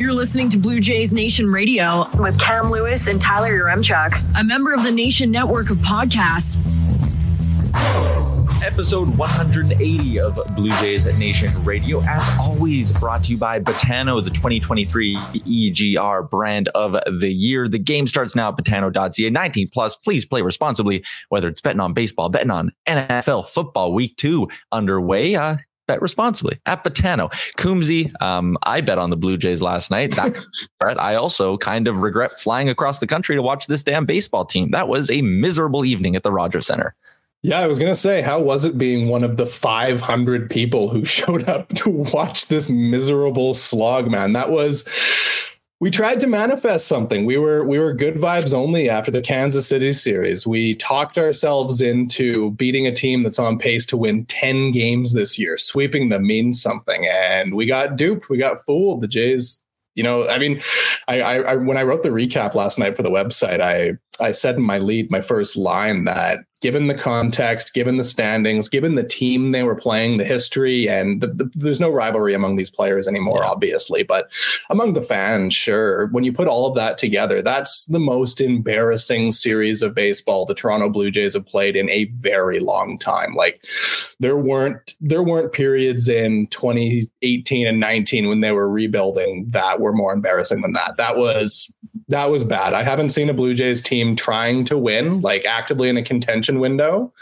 You're listening to Blue Jays Nation Radio with Cam Lewis and Tyler Yaremchuk, a member of the Nation Network of podcasts. Episode 180 of Blue Jays Nation Radio, as always, brought to you by Betano, the 2023 EGR brand of the year. The game starts now at betano.ca. 19+. Please play responsibly, whether it's betting on baseball, betting on NFL football week two underway. Bet responsibly at Betano. Coombsy, I bet on the Blue Jays last night. I also kind of regret flying across the country to watch this damn baseball team. That was a miserable evening at the Rogers Center. Yeah, I was going to say, how was it being one of the 500 people who showed up to watch this miserable slog, man? That was... We tried to manifest something. We were good vibes only after the Kansas City series. We talked ourselves into beating a team that's on pace to win 10 games this year. Sweeping them means something. And we got duped. We got fooled. The Jays, you know, I mean, I when I wrote the recap last night for the website, I said in my lead, my first line, that given the context, given the standings, given the team they were playing, the history, and there's no rivalry among these players anymore, obviously, but among the fans, sure. When you put all of that together, that's the most embarrassing series of baseball the Toronto Blue Jays have played in a very long time. Like, there weren't periods in 2018 and 19 when they were rebuilding that were more embarrassing than that. That was bad. I haven't seen a Blue Jays team trying to win, like actively in a contention window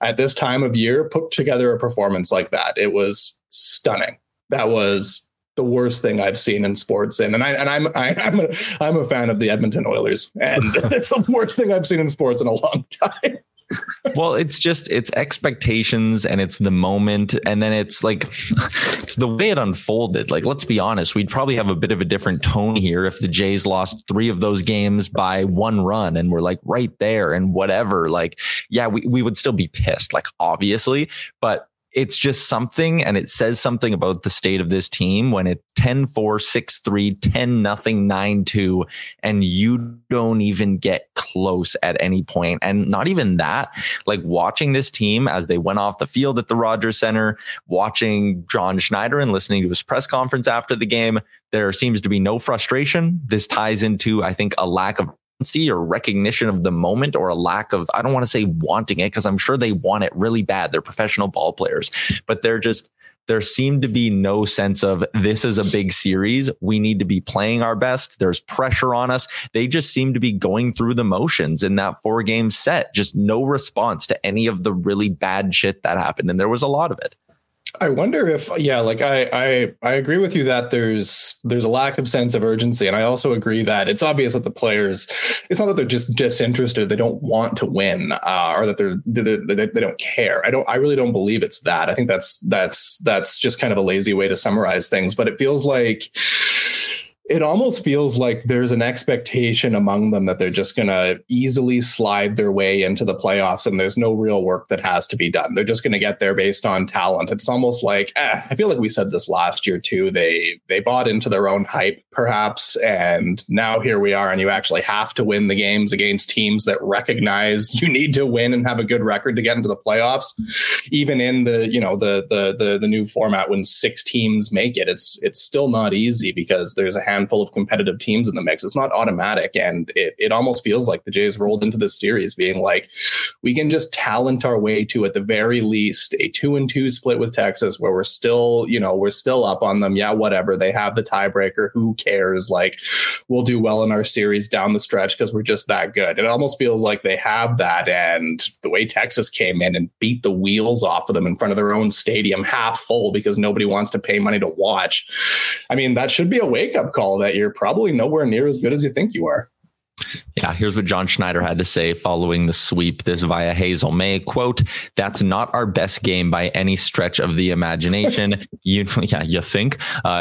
at this time of year, put together a performance like that. It was stunning. That was the worst thing I've seen in sports. And I'm a fan of the Edmonton Oilers, and it's the worst thing I've seen in sports in a long time. Well, it's expectations, and it's the moment, and then it's like it's the way it unfolded. Like, let's be honest, we'd probably have a bit of a different tone here if the Jays lost three of those games by one run and we're like right there and whatever. Like, yeah, we would still be pissed, like, obviously, but it's just something, and it says something about the state of this team when it's 10-4, 6-3, 10-0, 9-2, and you don't even get close at any point. And not even that, like, watching this team as they went off the field at the Rogers Center, watching John Schneider and listening to his press conference after the game, there seems to be no frustration. This ties into, I think, a lack of or recognition of the moment, or a lack of, I don't want to say wanting it, because I'm sure they want it really bad. They're professional ball players, but there seemed to be no sense of, this is a big series. We need to be playing our best. There's pressure on us. They just seem to be going through the motions in that 4-game set. Just no response to any of the really bad shit that happened. And there was a lot of it. I wonder if, I agree with you that there's a lack of sense of urgency. And I also agree that it's obvious that the players, it's not that they're just disinterested. They don't want to win, or that they don't care. I really don't believe it's that. I think that's just kind of a lazy way to summarize things, but it feels like, it almost feels like there's an expectation among them that they're just going to easily slide their way into the playoffs, and there's no real work that has to be done. They're just going to get there based on talent. It's almost like, I feel like we said this last year too. They bought into their own hype, perhaps, and now here we are, and you actually have to win the games against teams that recognize you need to win and have a good record to get into the playoffs. Even in the new format, when 6 teams make it, it's still not easy, because there's a handful handful of competitive teams in the mix. It's not automatic. And it almost feels like the Jays rolled into this series being like, we can just talent our way to, at the very least, a 2-2 split with Texas where we're still up on them. Yeah, whatever. They have the tiebreaker. Who cares? Like, we'll do well in our series down the stretch because we're just that good. It almost feels like they have that. And the way Texas came in and beat the wheels off of them in front of their own stadium half full because nobody wants to pay money to watch. I mean, that should be a wake-up call that you're probably nowhere near as good as you think you are. Yeah, here's what John Schneider had to say following the sweep. This via Hazel Mae, quote, "That's not our best game by any stretch of the imagination." You think?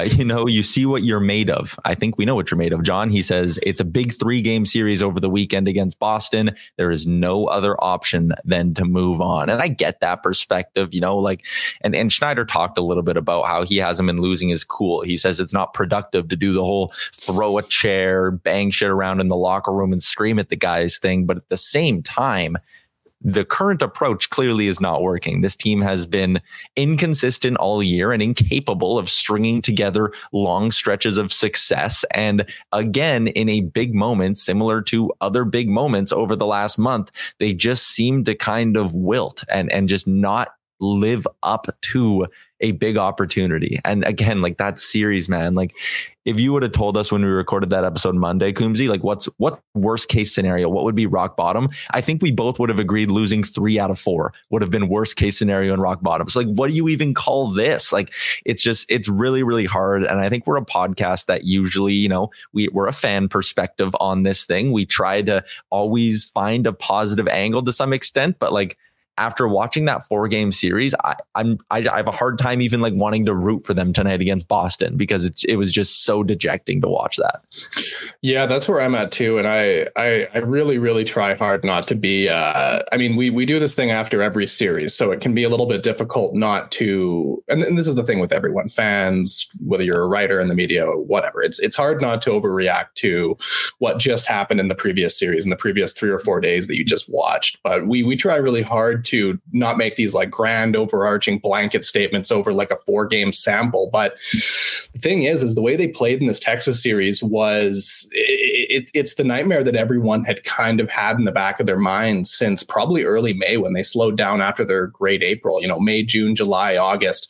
You see what you're made of. I think we know what you're made of, John. He says, it's a big 3-game series over the weekend against Boston. There is no other option than to move on. And I get that perspective, and Schneider talked a little bit about how he hasn't been losing his cool. He says it's not productive to do the whole throw a chair, bang shit around in the locker room and scream at the guys thing. But at the same time, the current approach clearly is not working. This team has been inconsistent all year and incapable of stringing together long stretches of success. And again, in a big moment, similar to other big moments over the last month, they just seem to kind of wilt and just not live up to a big opportunity. And again, like that series, man, like if you would have told us when we recorded that episode Monday, Coombsy, like what worst case scenario, what would be rock bottom? I think we both would have agreed losing 3 out of 4 would have been worst case scenario and rock bottom. So like, what do you even call this? Like, it's really, really hard. And I think we're a podcast that usually, we're a fan perspective on this thing. We try to always find a positive angle to some extent, but like, after watching that 4-game series, I have a hard time even like wanting to root for them tonight against Boston because it was just so dejecting to watch that. Yeah, that's where I'm at too, and I really, really try hard not to be. We do this thing after every series, so it can be a little bit difficult not to. And this is the thing with everyone, fans, whether you're a writer in the media, or whatever. It's hard not to overreact to what just happened in the previous series in the previous 3 or 4 days that you just watched. But we try really hard to not make these like grand overarching blanket statements over like a 4-game sample. But the thing is the way they played in this Texas series was it's the nightmare that everyone had kind of had in the back of their minds since probably early May when they slowed down after their great April, May, June, July, August.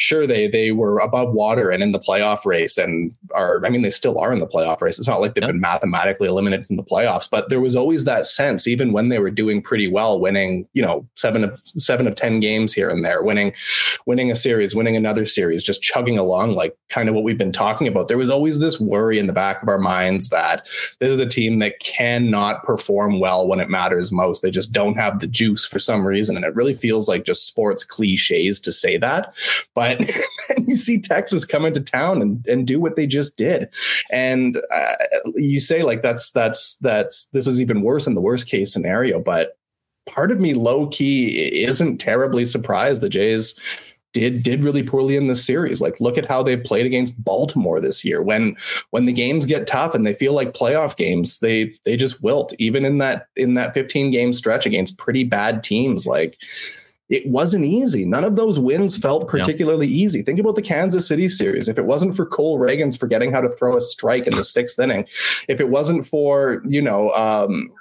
Sure. They were above water and in the playoff race and they still are in the playoff race. It's not like they've been mathematically eliminated from the playoffs, but there was always that sense, even when they were doing pretty well, winning, 7 of 10 games here and there, winning a series, winning another series, just chugging along, like kind of what we've been talking about. There was always this worry in the back of our minds that this is a team that cannot perform well when it matters most. They just don't have the juice for some reason. And it really feels like just sports cliches to say that. But you see Texas come into town and do what they just did. And you say like, this is even worse than the worst case scenario, but part of me low key isn't terribly surprised the Jays did really poorly in this series. Like, look at how they played against Baltimore this year. When the games get tough and they feel like playoff games, they just wilt. Even in that 15-game stretch against pretty bad teams, like it wasn't easy. None of those wins felt particularly easy. Think about the Kansas City series. If it wasn't for Cole Reagans forgetting how to throw a strike in the 6th inning, if it wasn't for,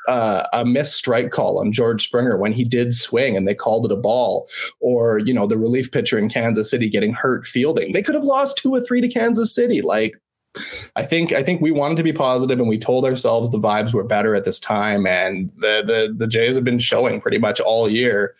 a missed strike call on George Springer when he did swing and they called it a ball, or, the relief pitcher in Kansas City getting hurt fielding, they could have lost 2 or 3 to Kansas City. Like, I think we wanted to be positive and we told ourselves the vibes were better at this time. And the Jays have been showing pretty much all year,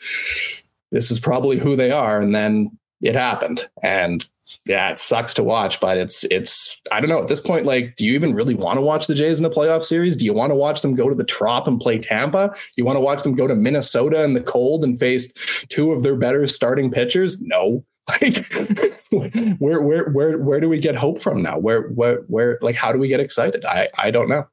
this is probably who they are. And then it happened. And yeah, it sucks to watch, but it's I don't know at this point, like, do you even really want to watch the Jays in a playoff series? Do you want to watch them go to the Trop and play Tampa? You want to watch them go to Minnesota in the cold and face 2 of their better starting pitchers? No. Like, where do we get hope from now? Where, like, how do we get excited? I don't know.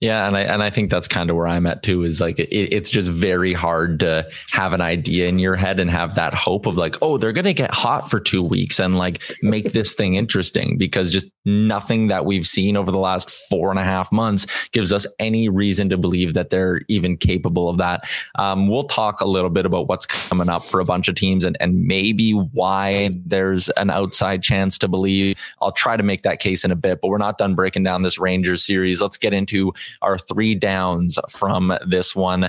Yeah. And I think that's kind of where I'm at too, is like, it's just very hard to have an idea in your head and have that hope of like, oh, they're going to get hot for 2 weeks and like make this thing interesting, because just nothing that we've seen over the last 4.5 months gives us any reason to believe that they're even capable of that. We'll talk a little bit about what's coming up for a bunch of teams and maybe why there's an outside chance to believe. I'll try to make that case in a bit, but we're not done breaking down this Rangers series. Let's get into our three downs from this one.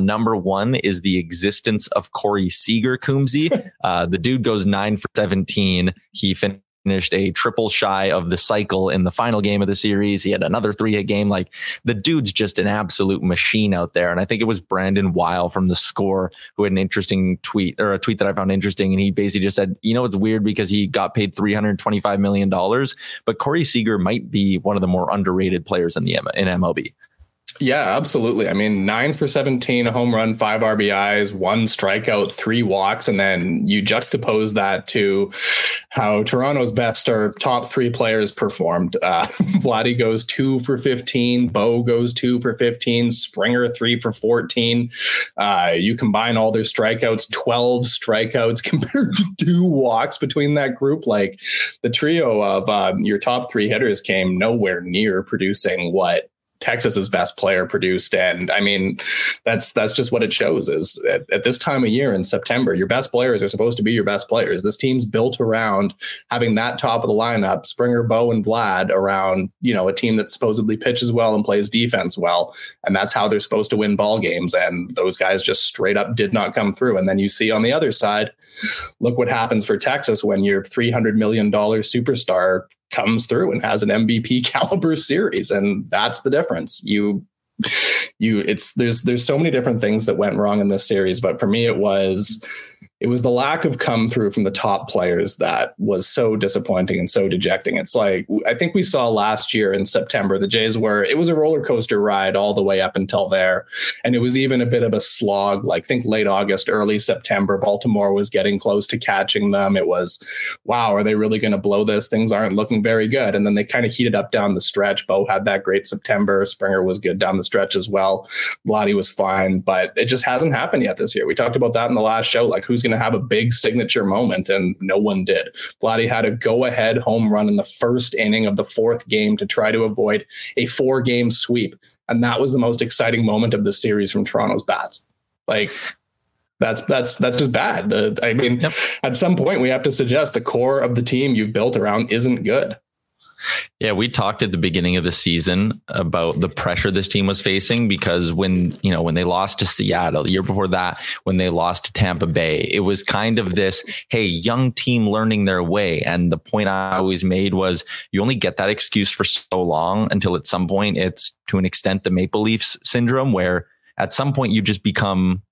Number one is the existence of Corey Seager, Coombsy. The dude goes 9 for 17. He finished a triple shy of the cycle in the final game of the series. He had another 3-hit game. Like, the dude's just an absolute machine out there. And I think it was Brandon Weil from The Score who had an interesting tweet, or a tweet that I found interesting. And he basically just said, you know, it's weird because he got paid $325 million, but Corey Seager might be one of the more underrated players in the MLB. Yeah, absolutely. I mean, 9 for 17, a home run, 5 RBIs, 1 strikeout, 3 walks. And then you juxtapose that to how Toronto's best or top 3 players performed. Vladdy goes 2 for 15. Bo goes 2 for 15. Springer 3 for 14. You combine all their strikeouts, 12 strikeouts compared to 2 walks between that group. Like, the trio of your top 3 hitters came nowhere near producing what Texas's best player produced. And I mean, that's just what it shows, is at this time of year in September, your best players are supposed to be your best players. This team's built around having that top of the lineup, Springer, Bo, and Vlad, around, you know, a team that supposedly pitches well and plays defense well. And that's how they're supposed to win ball games. And those guys just straight up did not come through. And then you see on the other side, look what happens for Texas when your $300 million superstar comes through and has an MVP caliber series. And that's the difference. There's so many different things that went wrong in this series, but for me, it was the lack of come through from the top players that was so disappointing and so dejecting. It's like, I think we saw last year in September, the Jays were, it was a roller coaster ride all the way up until there. And it was even a bit of a slog. Like, think late August, early September, Baltimore was getting close to catching them. It was, wow, are they really going to blow this? Things aren't looking very good. And then they kind of heated up down the stretch. Bo had that great September. Springer was good down the stretch as well. Vladdy was fine, but it just hasn't happened yet this year. We talked about that in the last show. Like, who's going to have a big signature moment? And no one did. Vladdy had a go-ahead home run in the first inning of the 4th game to try to avoid a 4-game sweep. And that was the most exciting moment of the series from Toronto's bats. Like, that's just bad. Yep. At some point we have to suggest the core of the team you've built around isn't good. Yeah, we talked at the beginning of the season about the pressure this team was facing, because when they lost to Seattle, the year before that, when they lost to Tampa Bay, it was kind of this, hey, young team learning their way. And the point I always made was, you only get that excuse for so long, until at some point it's, to an extent, the Maple Leafs syndrome, where at some point you just become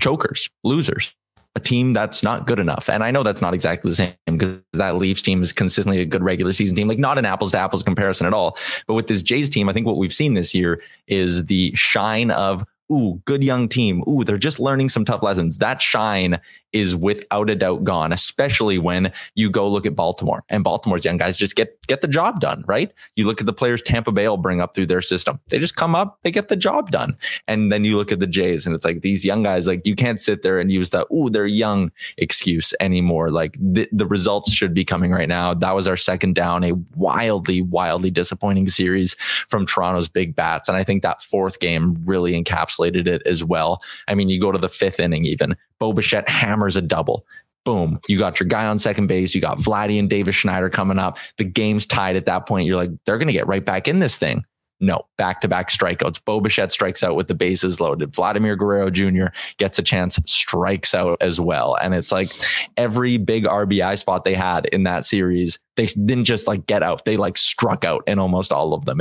chokers, losers. A team that's not good enough. And I know that's not exactly the same, because that Leafs team is consistently a good regular season team, like not an apples to apples comparison at all. But with this Jays team, I think what we've seen this year is the shine of, ooh, good young team. Ooh, they're just learning some tough lessons. That shine is without a doubt gone, especially when you go look at Baltimore, and Baltimore's young guys just get the job done, right? You look at the players Tampa Bay will bring up through their system. They just come up, they get the job done. And then you look at the Jays and it's like, these young guys, like, you can't sit there and use that, ooh, they're young excuse anymore. Like, the results should be coming right now. That was our second down, a wildly, wildly disappointing series from Toronto's big bats. And I think that 4th game really encapsulated it as well. I mean, you go to the 5th inning even, Bo Bichette hammers a double. Boom. You got your guy on second base. You got Vladdy and Davis Schneider coming up. The game's tied at that point. You're like, they're going to get right back in this thing. No, back-to-back strikeouts. Bo Bichette strikes out with the bases loaded. Vladimir Guerrero Jr. gets a chance, strikes out as well. And it's like, every big RBI spot they had in that series, they didn't just like get out. They like struck out in almost all of them.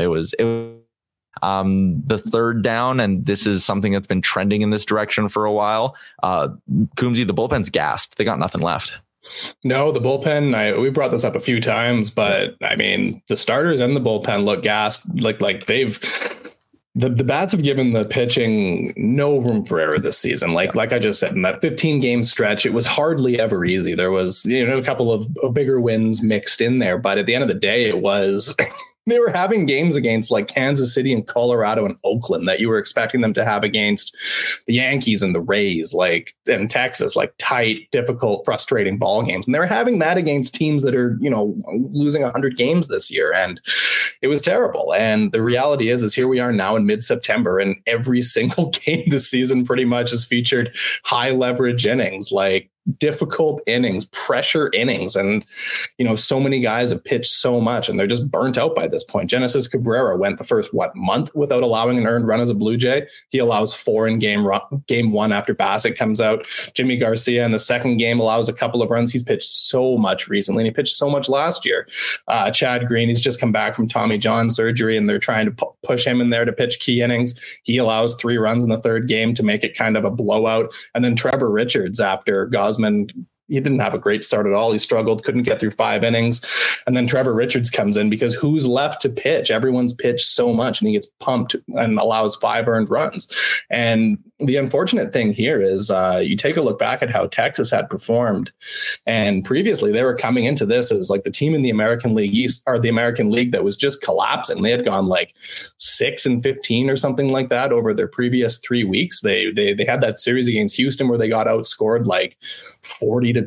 The third down, and this is something that's been trending in this direction for a while. Coombsy, the bullpen's gassed. They got nothing left. No, the bullpen, we brought this up a few times, but I mean, the starters and the bullpen look gassed. Like they've... The bats have given the pitching no room for error this season. Like I just said, in that 15-game stretch, it was hardly ever easy. There was, a couple of bigger wins mixed in there, but at the end of the day, it was They were having games against like Kansas City and Colorado and Oakland that you were expecting them to have against the Yankees and the Rays, like in Texas, like tight, difficult, frustrating ball games. And they were having that against teams that are, you know, losing 100 games this year. And it was terrible. And the reality is here we are now in mid-September, and every single game this season pretty much has featured high leverage innings, like difficult innings, pressure innings. And, you know, so many guys have pitched so much and they're just burnt out by this point. Genesis Cabrera went the first, month without allowing an earned run as a Blue Jay. He allows 4 in game one after Bassett comes out. Jimmy Garcia in the second game allows a couple of runs. He's pitched so much recently, and he pitched so much last year. Chad Green, he's just come back from Tommy John surgery, and they're trying to push him in there to pitch key innings. He allows 3 runs in the third game to make it kind of a blowout. And then Trevor Richards, after He didn't have a great start at all. He struggled, couldn't get through 5 innings. And then Trevor Richards comes in because who's left to pitch? Everyone's pitched so much, and he gets pumped and allows 5 earned runs. And the unfortunate thing here is you take a look back at how Texas had performed. And previously they were coming into this as like the team in the American League East, or the American League, that was just collapsing. They had gone like 6-15 or something like that over their previous 3 weeks. They had that series against Houston where they got outscored like 40-10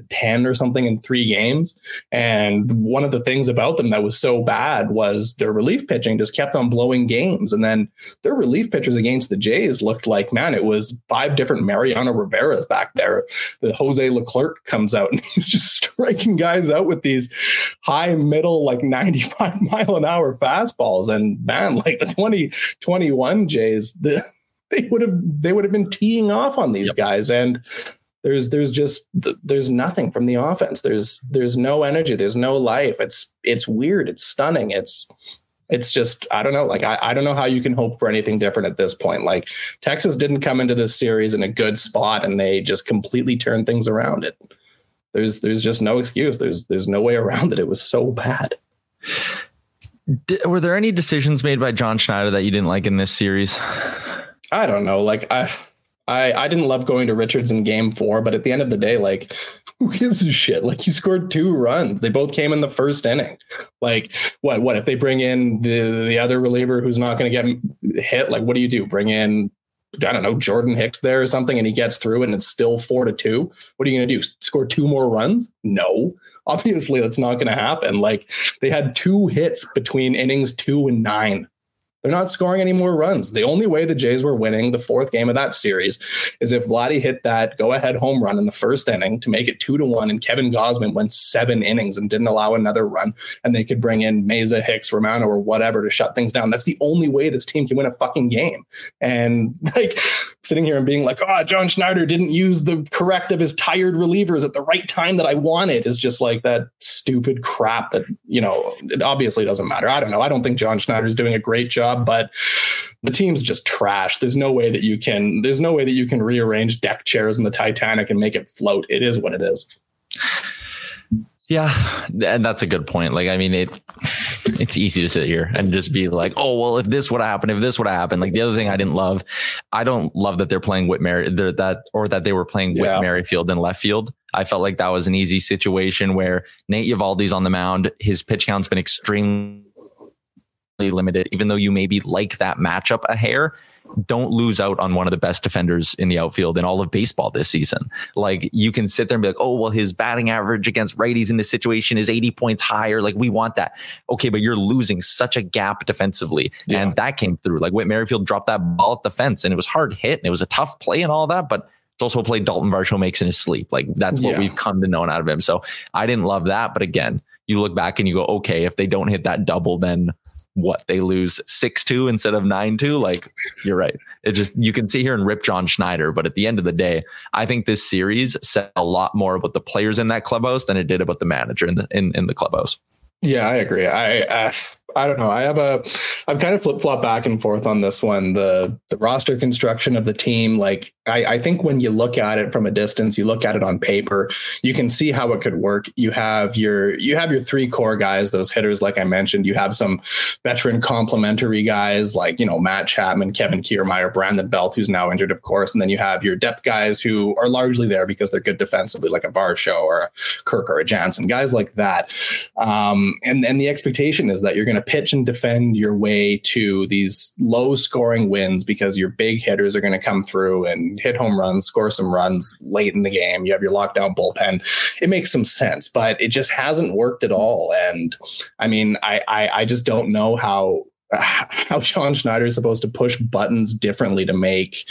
or something in 3 games. And one of the things about them that was so bad was their relief pitching just kept on blowing games. And then their relief pitchers against the Jays looked like, man, it was 5 different Mariano Rivera's back there. The Jose Leclerc comes out and he's just striking guys out with these high middle, like 95 mile an hour fastballs. And man, like the 2021 Jays, they would have been teeing off on these guys. And There's nothing from the offense. There's no energy. There's no life. It's weird. It's stunning. It's just, I don't know. Like, I don't know how you can hope for anything different at this point. Like, Texas didn't come into this series in a good spot, and they just completely turned things around. It there's just no excuse. There's no way around it. It was so bad. Were there any decisions made by John Schneider that you didn't like in this series? I don't know. Like, I didn't love going to Richards in game 4, but at the end of the day, like, who gives a shit? Like, you scored 2 runs. They both came in the first inning. Like, what if they bring in the other reliever who's not going to get hit? Like, what do you do? Bring in, I don't know, Jordan Hicks there or something, and he gets through and it's still 4-2. What are you going to do? Score 2 more runs? No, obviously that's not going to happen. Like, they had 2 hits between innings 2 and 9. They're not scoring any more runs. The only way the Jays were winning the 4th game of that series is if Vladdy hit that go-ahead home run in the first inning to make it 2-1, and Kevin Gausman went 7 innings and didn't allow another run, and they could bring in Meza, Hicks, Romano, or whatever to shut things down. That's the only way this team can win a fucking game. And like, sitting here and being like, oh, John Schneider didn't use the correct of his tired relievers at the right time that I wanted, is just like that stupid crap that, you know, it obviously doesn't matter. I don't know. I don't think John Schneider's doing a great job, but the team's just trash. There's no way that you can rearrange deck chairs in the Titanic and make it float. It is what it is. Yeah. And that's a good point. Like, I mean, it's easy to sit here and just be like, oh, well, if this would have happened, Like, the other thing I didn't love, I don't love that they're playing Whit Merrifield in left field. I felt like that was an easy situation where Nate Eovaldi's on the mound. His pitch count's been extremely limited, even though you maybe like that matchup a hair. Don't lose out on one of the best defenders in the outfield in all of baseball this season. Like, you can sit there and be like, oh, well, his batting average against righties in this situation is 80 points higher. Like, we want that. Okay, but you're losing such a gap defensively. Yeah. And that came through. Like, Whit Merrifield dropped that ball at the fence, and it was hard hit, and it was a tough play and all that, but it's also a play Dalton Varsho makes in his sleep. Like, that's what we've come to know out of him. So I didn't love that. But again, you look back and you go, okay, if they don't hit that double, then what, they lose 6-2 instead of 9-2. Like, you're right. It just, you can sit here and rip John Schneider, but at the end of the day, I think this series said a lot more about the players in that clubhouse than it did about the manager in the clubhouse. Yeah, I agree. I don't know. I've kind of flip-flopped back and forth on this one. The roster construction of the team, like, I think when you look at it from a distance, you look at it on paper, you can see how it could work. You have your 3 core guys, those hitters, like I mentioned. You have some veteran complementary guys like, you know, Matt Chapman, Kevin Kiermaier, Brandon Belt, who's now injured, of course. And then you have your depth guys who are largely there because they're good defensively, like a Varsho or a Kirk or a Jansen, guys like that. And the expectation is that you're going to to pitch and defend your way to these low scoring wins because your big hitters are going to come through and hit home runs, score some runs late in the game. You have your lockdown bullpen. It makes some sense, but it just hasn't worked at all. And I mean, I just don't know how John Schneider is supposed to push buttons differently to make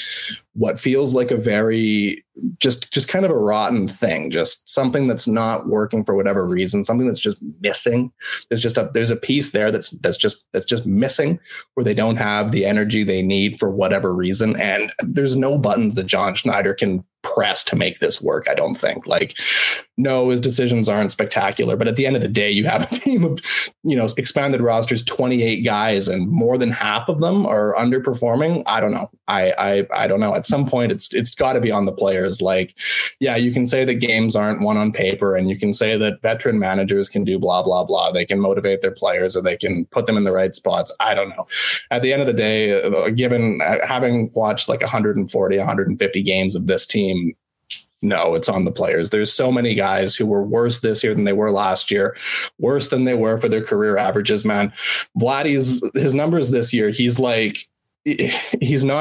what feels like a very just kind of a rotten thing, just something that's not working for whatever reason, something that's just missing. There's a piece there that's just missing where they don't have the energy they need for whatever reason. And there's no buttons that John Schneider can press to make this work. I don't think his decisions aren't spectacular, but at the end of the day, you have a team of, expanded rosters, 28 guys, and more than half of them are underperforming. I don't know. I don't know. At some point it's gotta be on the players. You can say that games aren't won on paper, and you can say that veteran managers can do blah, blah, blah. They can motivate their players or they can put them in the right spots. I don't know. At the end of the day, given having watched 140, 150 games of this team, no, it's on the players. There's so many guys who were worse this year than they were last year, worse than they were for their career averages, man. Vladdy's his numbers this year. He's not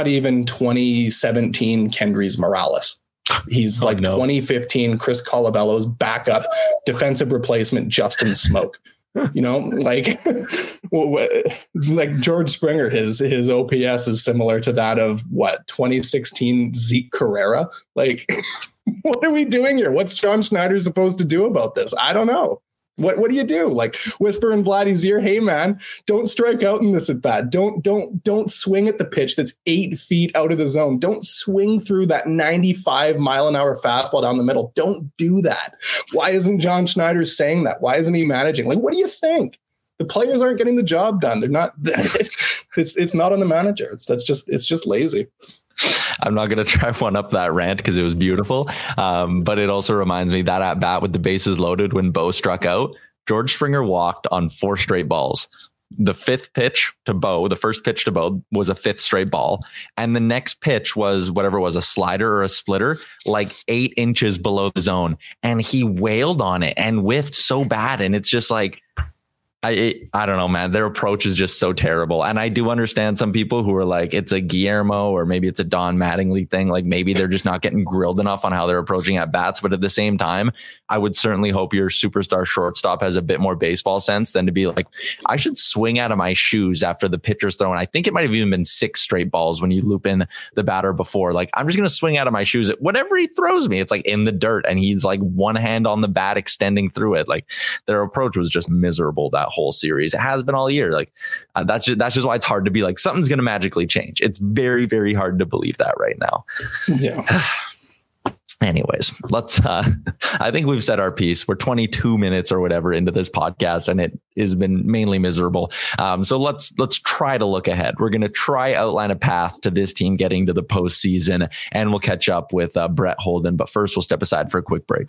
even 2017 Kendrys Morales. He's 2015 Chris Colabello's backup defensive replacement, Justin Smoke. George Springer, his OPS is similar to that of 2016 Zeke Carrera. What are we doing here? What's John Schneider supposed to do about this? I don't know. What do you do? Whisper in Vladdy's ear, hey man, don't strike out in this at bat. Don't swing at the pitch that's 8 feet out of the zone. Don't swing through that 95 mile an hour fastball down the middle. Don't do that. Why isn't John Schneider saying that? Why isn't he managing? What do you think? The players aren't getting the job done. They're not. It's not on the manager. It's just lazy. I'm not going to try one up that rant because it was beautiful. But it also reminds me that at bat with the bases loaded when Bo struck out, George Springer walked on 4 straight balls. The first pitch to Bo was a 5th straight ball. And the next pitch was whatever it was, a slider or a splitter, 8 inches below the zone. And he wailed on it and whiffed so bad. And it's just I don't know, man. Their approach is just so terrible. And I do understand some people who are it's a Guillermo or maybe it's a Don Mattingly thing. Maybe they're just not getting grilled enough on how they're approaching at bats. But at the same time, I would certainly hope your superstar shortstop has a bit more baseball sense than to be I should swing out of my shoes after the pitcher's thrown. I think it might have even been 6 straight balls when you loop in the batter before. I'm just going to swing out of my shoes at whatever he throws me. It's in the dirt and he's one hand on the bat extending through it. Their approach was just miserable that whole series. It has been all year. That's just why it's hard to be something's going to magically change. It's very, very hard to believe that right now. Yeah. Anyways, let's, I think we've said our piece. We're 22 minutes or whatever into this podcast, and it has been mainly miserable. So let's try to look ahead. We're going to try outline a path to this team getting to the postseason, and we'll catch up with Brett Holden. But first, we'll step aside for a quick break.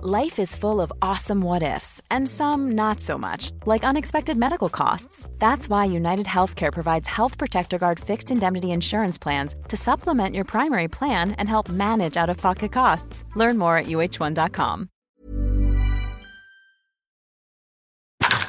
Life is full of awesome what-ifs, and some not so much, like unexpected medical costs. That's why United Healthcare provides Health Protector Guard fixed indemnity insurance plans to supplement your primary plan and help manage out-of-pocket costs. Learn more at uh1.com.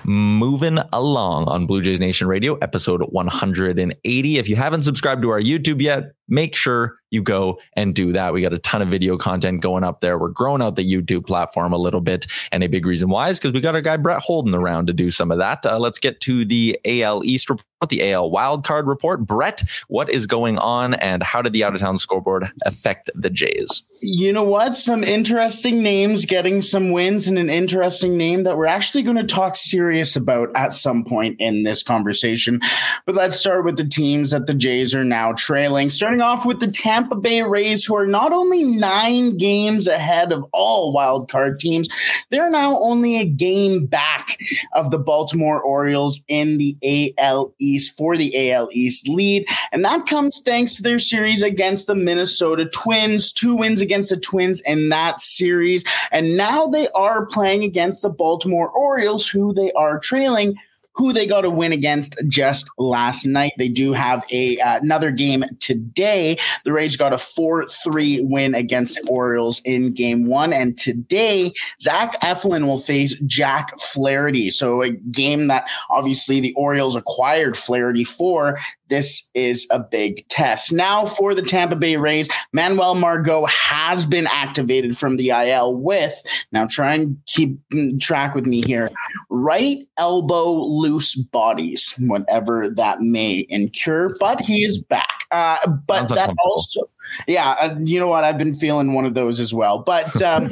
Moving along on Blue Jays Nation Radio, episode 180. If you haven't subscribed to our YouTube yet, make sure you go and do that. We got a ton of video content going up there. We're growing out the YouTube platform a little bit. And a big reason why is because we got our guy Brett Holden around to do some of that. Let's get to the AL East report, the AL wildcard report. Brett, what is going on and how did the out-of-town scoreboard affect the Jays? You know what? Some interesting names getting some wins, and an interesting name that we're actually going to talk serious about at some point in this conversation. But let's start with the teams that the Jays are now trailing. Starting off with the Tampa Bay Rays, who are not only 9 games ahead of all wildcard teams, they're now only a game back of the Baltimore Orioles in the AL East for the AL East lead. And that comes thanks to their series against the Minnesota Twins, 2 wins against the Twins in that series. And now they are playing against the Baltimore Orioles, who they are trailing, who they got a win against just last night. They do have another game today. The Rays got a 4-3 win against the Orioles in game 1. And today, Zach Eflin will face Jack Flaherty. So a game that obviously the Orioles acquired Flaherty for. This is a big test. Now for the Tampa Bay Rays, Manuel Margot has been activated from the IL with, now try and keep track with me here, right elbow loose bodies, whatever that may incur, but he is back. But that also... Yeah, you know what? I've been feeling one of those as well. But Vidal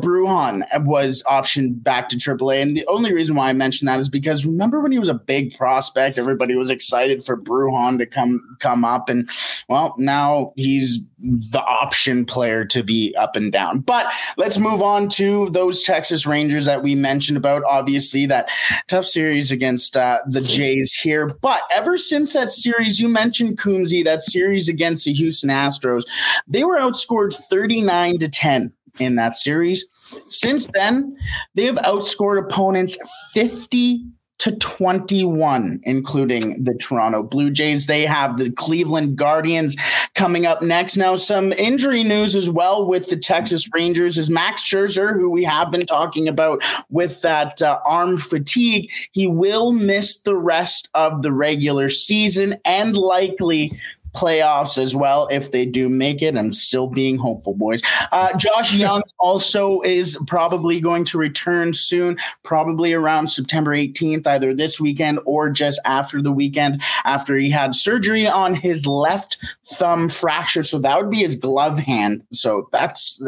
Brujan was optioned back to AAA. And the only reason why I mentioned that is because remember when he was a big prospect, everybody was excited for Brujan to come up. And, well, now he's the option player to be up and down. But let's move on to those Texas Rangers that we mentioned about. Obviously, that tough series against the Jays here. But ever since that series, you mentioned Coombsy, that series against the Houston Astros, they were outscored 39-10 in that series. Since then, they have outscored opponents 50-21, including the Toronto Blue Jays. They have the Cleveland Guardians coming up next. Now, some injury news as well with the Texas Rangers is Max Scherzer, who we have been talking about with that arm fatigue. He will miss the rest of the regular season and likely playoffs as well, if they do make it. I'm still being hopeful, boys. Josh Young also is probably going to return soon, probably around September 18th, either this weekend or just after the weekend, after he had surgery on his left thumb fracture. So that would be his glove hand. So that's,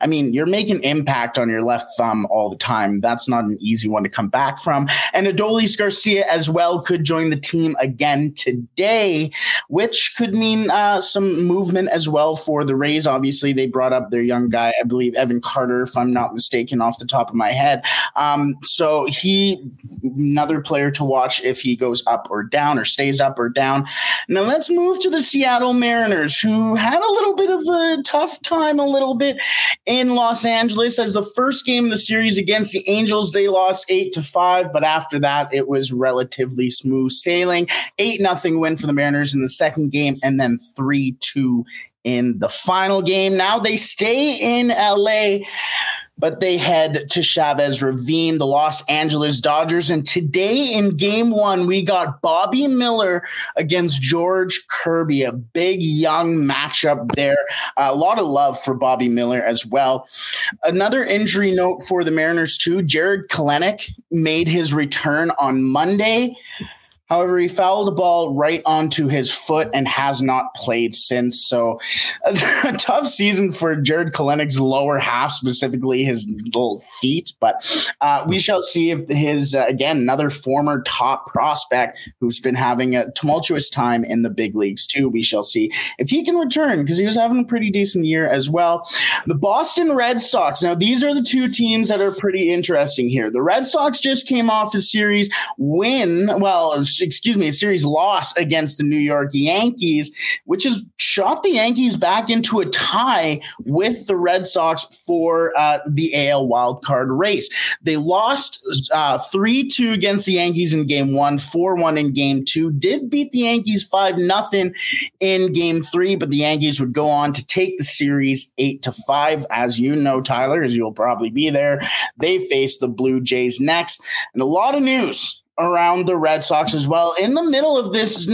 I mean, you're making impact on your left thumb all the time. That's not an easy one to come back from. And Adolis Garcia as well could join the team again today, which could mean some movement as well for the Rays. Obviously, they brought up their young guy, I believe Evan Carter, if I'm not mistaken, off the top of my head. So he, another player to watch if he goes up or down or stays up or down. Now let's move to the Seattle Mariners, who had a little bit of a tough time, a little bit in Los Angeles, as the first game of the series against the Angels, they lost 8-5. But after that, it was relatively smooth sailing. 8-0 win for the Mariners in the second game, and then 3-2 in the final game. Now they stay in LA, but they head to Chavez Ravine, the Los Angeles Dodgers. And today in game 1, we got Bobby Miller against George Kirby, a big young matchup there. A lot of love for Bobby Miller as well. Another injury note for the Mariners too, Jared Kelenic made his return on Monday. However, he fouled a ball right onto his foot and has not played since. So a tough season for Jared Kalenic's lower half, specifically his little feet. But we shall see if his, again, another former top prospect who's been having a tumultuous time in the big leagues too. We shall see if he can return, because he was having a pretty decent year as well. The Boston Red Sox. Now, these are the two teams that are pretty interesting here. The Red Sox just came off a series win. Well, excuse me, a series loss against the New York Yankees, which has shot the Yankees back into a tie with the Red Sox for the AL wildcard race. They lost 3-2 against the Yankees in game 1, 4-1 in game 2, did beat the Yankees 5-0 in game 3, but the Yankees would go on to take the series 8-5. As you know, Tyler, as you'll probably be there, they face the Blue Jays next. And a lot of news around the Red Sox as well in the middle of this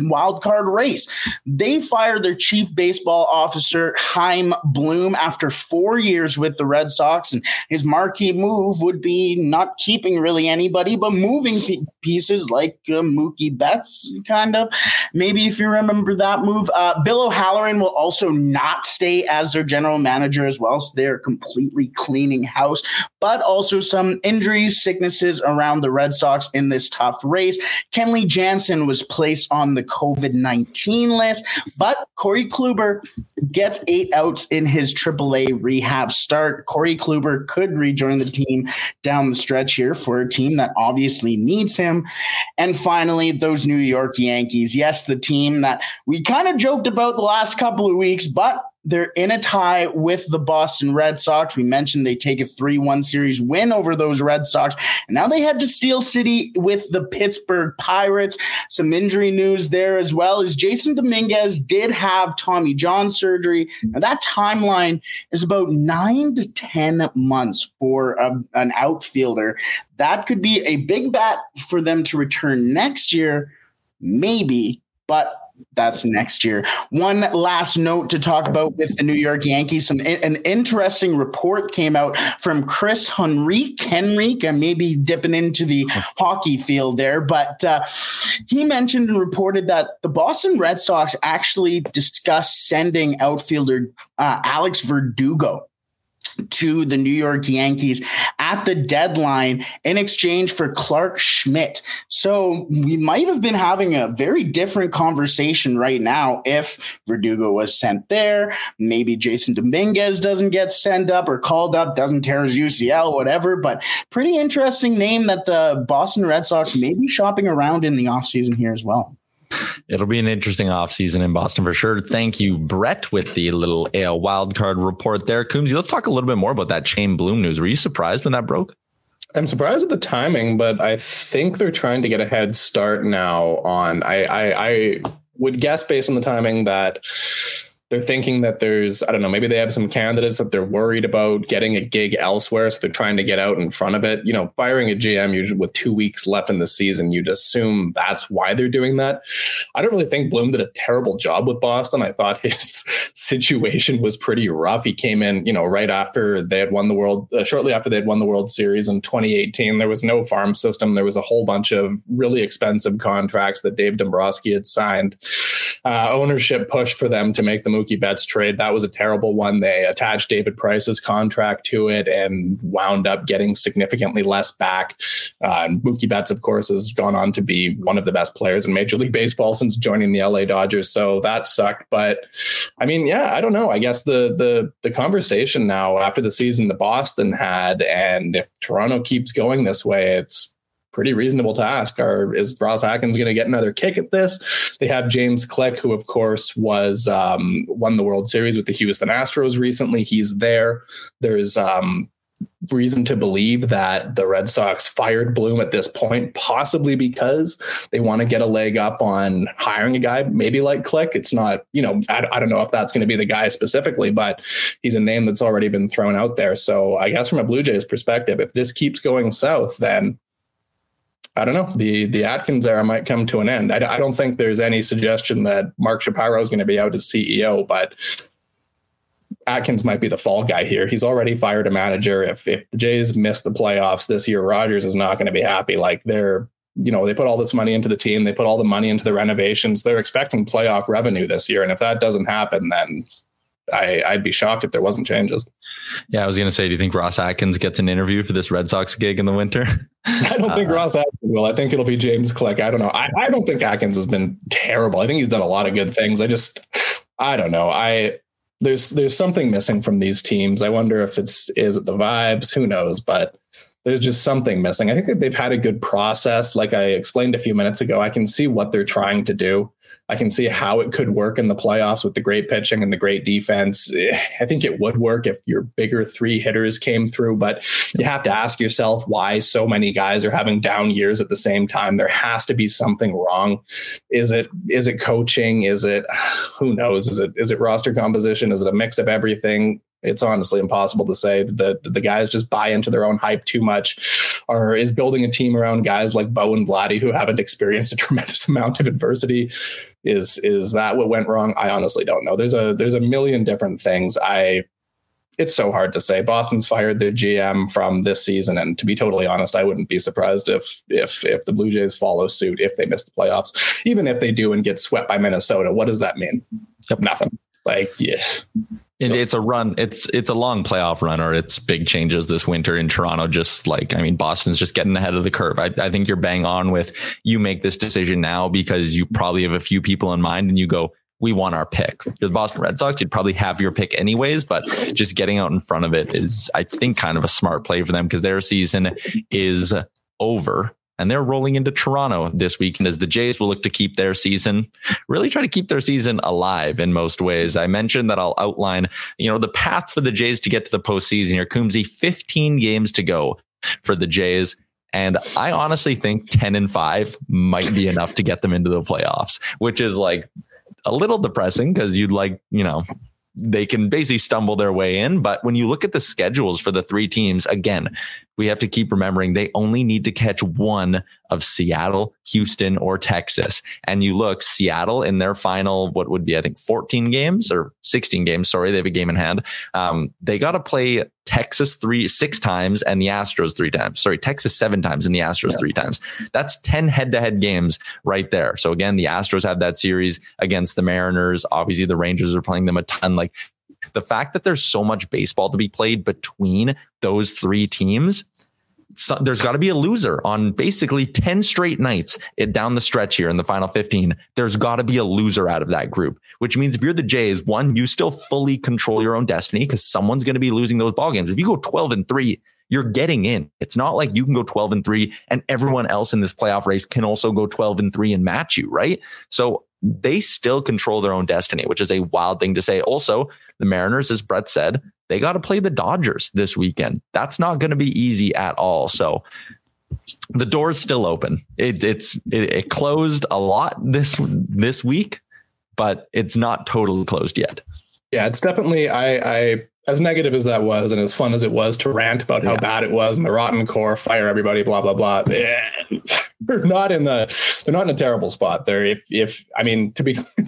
wild card race. They fired their chief baseball officer, Chaim Bloom, after 4 years with the Red Sox, and his marquee move would be not keeping really anybody, but moving pieces like Mookie Betts, kind of. Maybe if you remember that move. Bill O'Halloran will also not stay as their general manager as well, so they're completely cleaning house, but also some injuries, sicknesses around the Red Sox in this tough race. Kenley Jansen was placed on the COVID-19 list, but Corey Kluber gets 8 outs in his AAA rehab start. Corey Kluber could rejoin the team down the stretch here for a team that obviously needs him. And finally, those New York Yankees. Yes, the team that we kind of joked about the last couple of weeks, but they're in a tie with the Boston Red Sox. We mentioned they take a 3-1 series win over those Red Sox. And now they head to Steel City with the Pittsburgh Pirates. Some injury news there as well as Jason Dominguez did have Tommy John surgery. Now that timeline is about 9 to 10 months for an outfielder. That could be a big bet for them to return next year, maybe, but that's next year. One last note to talk about with the New York Yankees. An interesting report came out from Chris Henrique. I may be dipping into the hockey field there, but he mentioned and reported that the Boston Red Sox actually discussed sending outfielder Alex Verdugo to the New York Yankees at the deadline in exchange for Clark Schmidt. So we might have been having a very different conversation right now if Verdugo was sent there. Maybe Jason Dominguez doesn't get sent up or called up, doesn't tear his UCL, whatever. But pretty interesting name that the Boston Red Sox may be shopping around in the offseason here as well. It'll be an interesting offseason in Boston for sure. Thank you, Brett, with the little AL wildcard report there. Coombsy, let's talk a little bit more about that Chaim Bloom news. Were you surprised when that broke? I'm surprised at the timing, but I think they're trying to get a head start now on. I would guess based on the timing that they're thinking that there's, I don't know, maybe they have some candidates that they're worried about getting a gig elsewhere. So they're trying to get out in front of it. You know, firing a GM usually with 2 weeks left in the season, you'd assume that's why they're doing that. I don't really think Bloom did a terrible job with Boston. I thought his situation was pretty rough. He came in, you know, right after they had won the world, shortly after they had won the World Series in 2018. There was no farm system. There was a whole bunch of really expensive contracts that Dave Dombrowski had signed. Ownership pushed for them to make the Mookie Betts trade. That was a terrible one. They attached David Price's contract to it and wound up getting significantly less back. And Mookie Betts, of course, has gone on to be one of the best players in Major League Baseball since joining the LA Dodgers. So that sucked. But I mean, yeah, I don't know. I guess the conversation now after the season that Boston had, and if Toronto keeps going this way, it's pretty reasonable to ask, is Ross Atkins going to get another kick at this? They have James Click, who, of course, was won the World Series with the Houston Astros recently. He's there. There's reason to believe that the Red Sox fired Bloom at this point, possibly because they want to get a leg up on hiring a guy maybe like Click. It's not, you know, I don't know if that's going to be the guy specifically, but he's a name that's already been thrown out there. So I guess from a Blue Jays perspective, if this keeps going south, then I don't know. The Atkins era might come to an end. I don't think there's any suggestion that Mark Shapiro is going to be out as CEO, but Atkins might be the fall guy here. He's already fired a manager. If the Jays miss the playoffs this year, Rogers is not going to be happy. Like they're, you know, they put all this money into the team. They put all the money into the renovations. They're expecting playoff revenue this year. And if that doesn't happen, then I'd be shocked if there wasn't changes. Yeah, I was going to say, do you think Ross Atkins gets an interview for this Red Sox gig in the winter? I don't think Ross Atkins will. I think it'll be James Click. I don't know. I don't think Atkins has been terrible. I think he's done a lot of good things. I don't know. There's something missing from these teams. I wonder if is it the vibes? Who knows? But there's just something missing. I think that they've had a good process. Like I explained a few minutes ago, I can see what they're trying to do. I can see how it could work in the playoffs with the great pitching and the great defense. I think it would work if your bigger three hitters came through, but you have to ask yourself why so many guys are having down years at the same time. There has to be something wrong. Is it coaching? Is it, who knows? Is it roster composition? Is it a mix of everything? It's honestly impossible to say. The guys just buy into their own hype too much. is building a team around guys like Bo and Vladdy who haven't experienced a tremendous amount of adversity. Is that what went wrong? I honestly don't know. There's a million different things. It's so hard to say. Boston's fired their GM from this season, and to be totally honest, I wouldn't be surprised if the Blue Jays follow suit if they miss the playoffs. Even if they do and get swept by Minnesota, what does that mean? Yep. Nothing. Like, yeah. And it's a run. It's a long playoff run, or it's big changes this winter in Toronto. Just like, I mean, Boston's just getting ahead of the curve. I think you're bang on with, you make this decision now because you probably have a few people in mind and you go, we want our pick. If you're the Boston Red Sox, you'd probably have your pick anyways, but just getting out in front of it is, I think, kind of a smart play for them because their season is over and they're rolling into Toronto this weekend as the Jays will look to keep their season, really try to keep their season alive in most ways. I mentioned that I'll outline, the path for the Jays to get to the postseason here. Coombsy, 15 games to go for the Jays. And I honestly think 10-5 might be enough to get them into the playoffs, which is like a little depressing because you'd like, they can basically stumble their way in. But when you look at the schedules for the three teams, again, we have to keep remembering they only need to catch one of Seattle, Houston, or Texas. And you look, Seattle in their final, what would be, I think, 14 games or 16 games. Sorry, they have a game in hand. They got to play Texas 6 times and the Astros 3 times. Sorry, Texas 7 times and the Astros 3 times. That's 10 head-to-head games right there. So again, the Astros have that series against the Mariners. Obviously, the Rangers are playing them a ton. Like, the fact that there's so much baseball to be played between those three teams, there's got to be a loser on basically 10 straight nights down the stretch here in the final 15. There's got to be a loser out of that group, which means if you're the Jays, one, you still fully control your own destiny because someone's going to be losing those ball games. If you go 12-3, you're getting in. It's not like you can go 12-3 and everyone else in this playoff race can also go 12-3 and match you, right? So they still control their own destiny, which is a wild thing to say. Also, the Mariners, as Brett said, they got to play the Dodgers this weekend. That's not going to be easy at all. So the door's still open. It closed a lot this week, but it's not totally closed yet. Yeah, it's definitely, I as negative as that was and as fun as it was to rant about how bad it was and the rotten core, fire everybody, blah, blah, blah. Yeah. They're not in a terrible spot. They're it's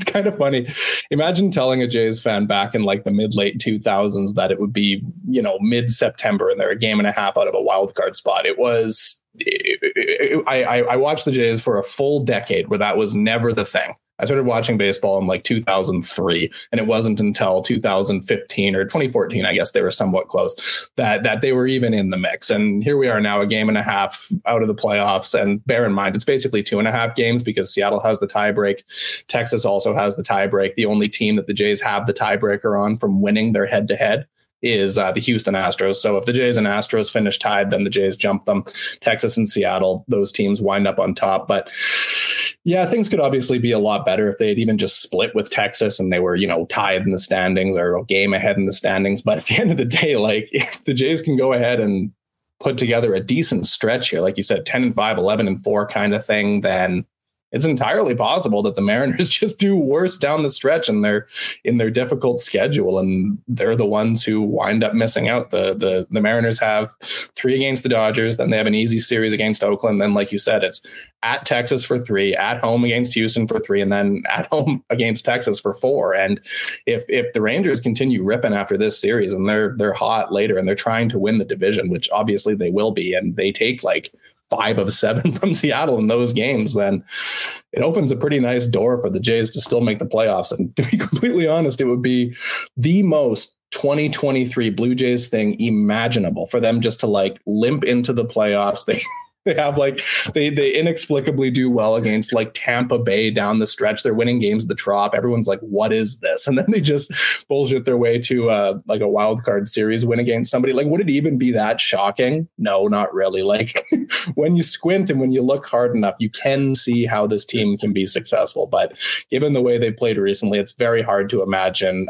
kind of funny. Imagine telling a Jays fan back in like the mid-late 2000s that it would be, mid-September and they're a game and a half out of a wild card spot. I watched the Jays for a full decade where that was never the thing. I started watching baseball in like 2003, and it wasn't until 2015 or 2014, I guess they were somewhat close, that they were even in the mix. And here we are now, a game and a half out of the playoffs. And bear in mind, it's basically 2.5 games because Seattle has the tiebreak. Texas also has the tiebreak. The only team that the Jays have the tiebreaker on from winning their head-to-head is the Houston Astros. So if the Jays and Astros finish tied, then the Jays jump them. Texas and Seattle, those teams wind up on top. But yeah, things could obviously be a lot better if they had even just split with Texas and they were, tied in the standings or a game ahead in the standings. But at the end of the day, like, if the Jays can go ahead and put together a decent stretch here, like you said, 10-5, 11-4 kind of thing, then it's entirely possible that the Mariners just do worse down the stretch and they're in their difficult schedule. And they're the ones who wind up missing out. The Mariners have 3 against the Dodgers. Then they have an easy series against Oakland. Then, like you said, it's at Texas for 3, at home against Houston for 3, and then at home against Texas for 4. And if the Rangers continue ripping after this series and they're hot later and they're trying to win the division, which obviously they will be, and they take like 5 of 7 from Seattle in those games, then it opens a pretty nice door for the Jays to still make the playoffs. And to be completely honest, it would be the most 2023 Blue Jays thing imaginable for them just to like limp into the playoffs. They have like, they inexplicably do well against like Tampa Bay down the stretch. They're winning games at the Trop. Everyone's like, what is this? And then they just bullshit their way to like a wild card series win against somebody. Like, would it even be that shocking? No, not really. Like, when you squint and when you look hard enough, you can see how this team can be successful. But given the way they played recently, it's very hard to imagine.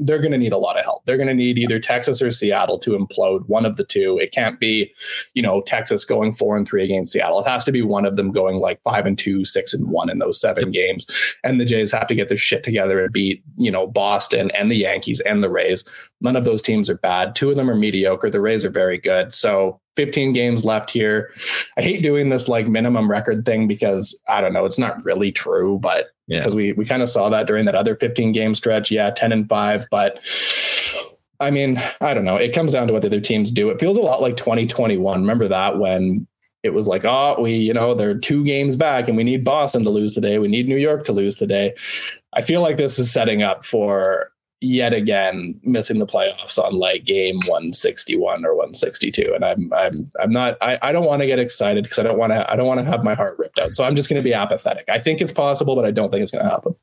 They're going to need a lot of help. They're going to need either Texas or Seattle to implode, one of the two. It can't be, Texas going 4-3. 3 against Seattle. It has to be one of them going like 5-2, 6-1 in those 7 games. And the Jays have to get their shit together and beat, you know, Boston and the Yankees and the Rays. None of those teams are bad. 2 of them are mediocre. The Rays are very good. So 15 games left here. I hate doing this like minimum record thing because I don't know, it's not really true, but because we kind of saw that during that other 15 game stretch. 10-5, but I mean, I don't know. It comes down to what the other teams do. It feels a lot like 2021. Remember that when it was like, oh, we, you know, they're 2 games back and we need Boston to lose today. We need New York to lose today. I feel like this is setting up for yet again missing the playoffs on like game 161 or 162. And I'm not, I don't want to get excited because I don't want to have my heart ripped out. So I'm just going to be apathetic. I think it's possible, but I don't think it's going to happen.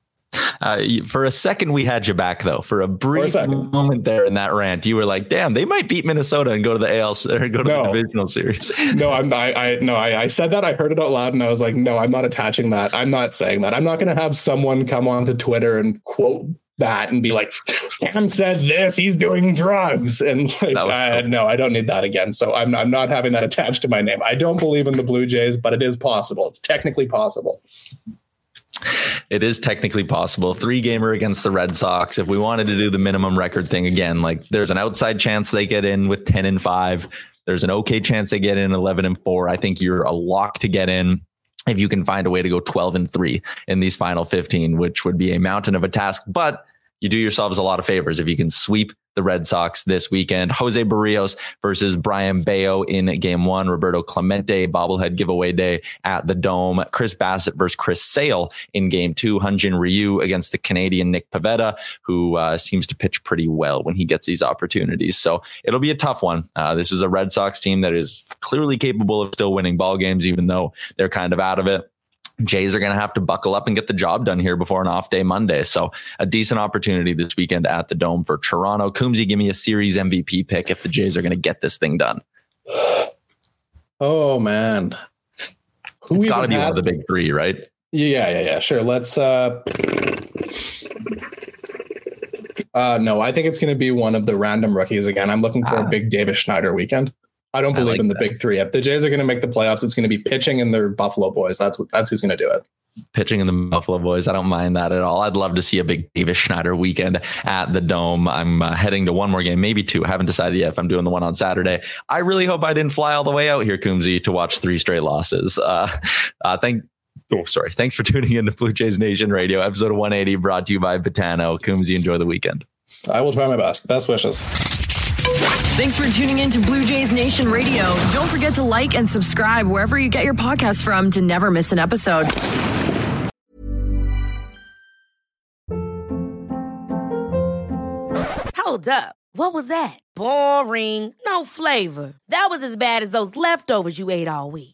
For a second, we had you back, though. For a brief moment there in that rant, you were like, damn, they might beat Minnesota and go to the AL or go to the divisional series. I said that. I heard it out loud and I was like, no, I'm not attaching that. I'm not saying that. I'm not going to have someone come onto Twitter and quote that and be like, Cam said this, he's doing drugs. And like, I don't need that again. So I'm not having that attached to my name. I don't believe in the Blue Jays, but it is possible. It's technically possible. It is technically possible. 3-gamer against the Red Sox. If we wanted to do the minimum record thing again, like there's an outside chance they get in with 10-5. There's an okay chance they get in 11-4. I think you're a lock to get in if you can find a way to go 12-3 in these final 15, which would be a mountain of a task, but you do yourselves a lot of favors if you can sweep the Red Sox this weekend. Jose Barrios versus Brian Bayo in game 1. Roberto Clemente, bobblehead giveaway day at the Dome. Chris Bassett versus Chris Sale in game 2. Hyunjin Ryu against the Canadian Nick Pivetta, who seems to pitch pretty well when he gets these opportunities. So it'll be a tough one. This is a Red Sox team that is clearly capable of still winning ball games, even though they're kind of out of it. Jays are going to have to buckle up and get the job done here before an off day Monday. So a decent opportunity this weekend at the Dome for Toronto. Coombsy, give me a series MVP pick if the Jays are going to get this thing done. Oh, man. It's got to be one of the big 3, right? Yeah. Sure. Let's... no, I think it's going to be one of the random rookies again. I'm looking for a big Davis Schneider weekend. I don't believe in the big 3. If the Jays are going to make the playoffs, it's going to be pitching and their Buffalo Boys. That's who's going to do it. Pitching in the Buffalo Boys. I don't mind that at all. I'd love to see a big Davis Schneider weekend at the Dome. I'm heading to one more game, maybe 2. I haven't decided yet if I'm doing the one on Saturday. I really hope I didn't fly all the way out here, Coombsy, to watch 3 straight losses. Thanks for tuning in to Blue Jays Nation Radio, episode 180, brought to you by Betano. Coombsy, enjoy the weekend. I will try my best. Best wishes. Thanks for tuning in to Blue Jays Nation Radio. Don't forget to like and subscribe wherever you get your podcasts from to never miss an episode. Hold up. What was that? Boring. No flavor. That was as bad as those leftovers you ate all week.